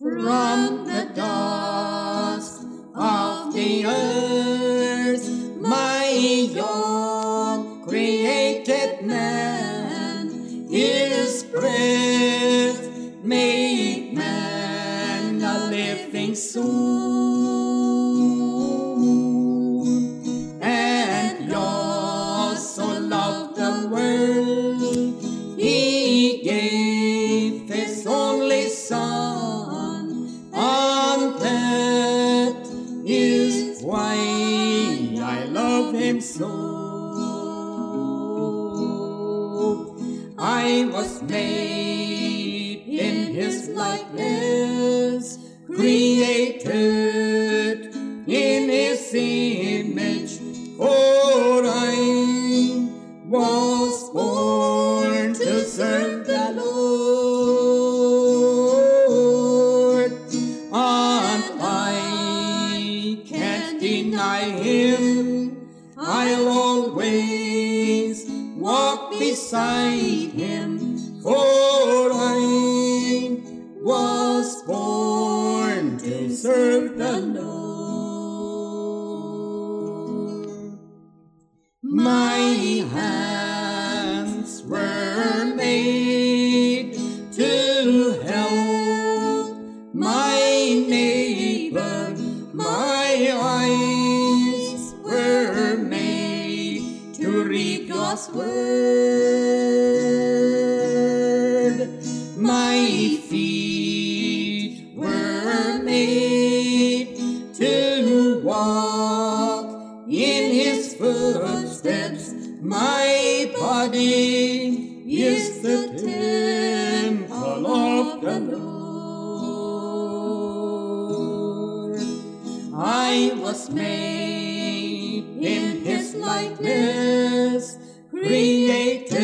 From the dust of the earth, my young created man, his breath made man a living soul. And God so loved the world, he gave his only son. Is why I love him so. I was made in his likeness, created in his image, for I was born to serve the Lord. Deny him, I'll always walk beside him, for I was born to serve the Lord. My hands were made to help my neighbor, read God's word. My feet were made to walk in his footsteps. My body is the temple of the Lord. I was made in his likeness, created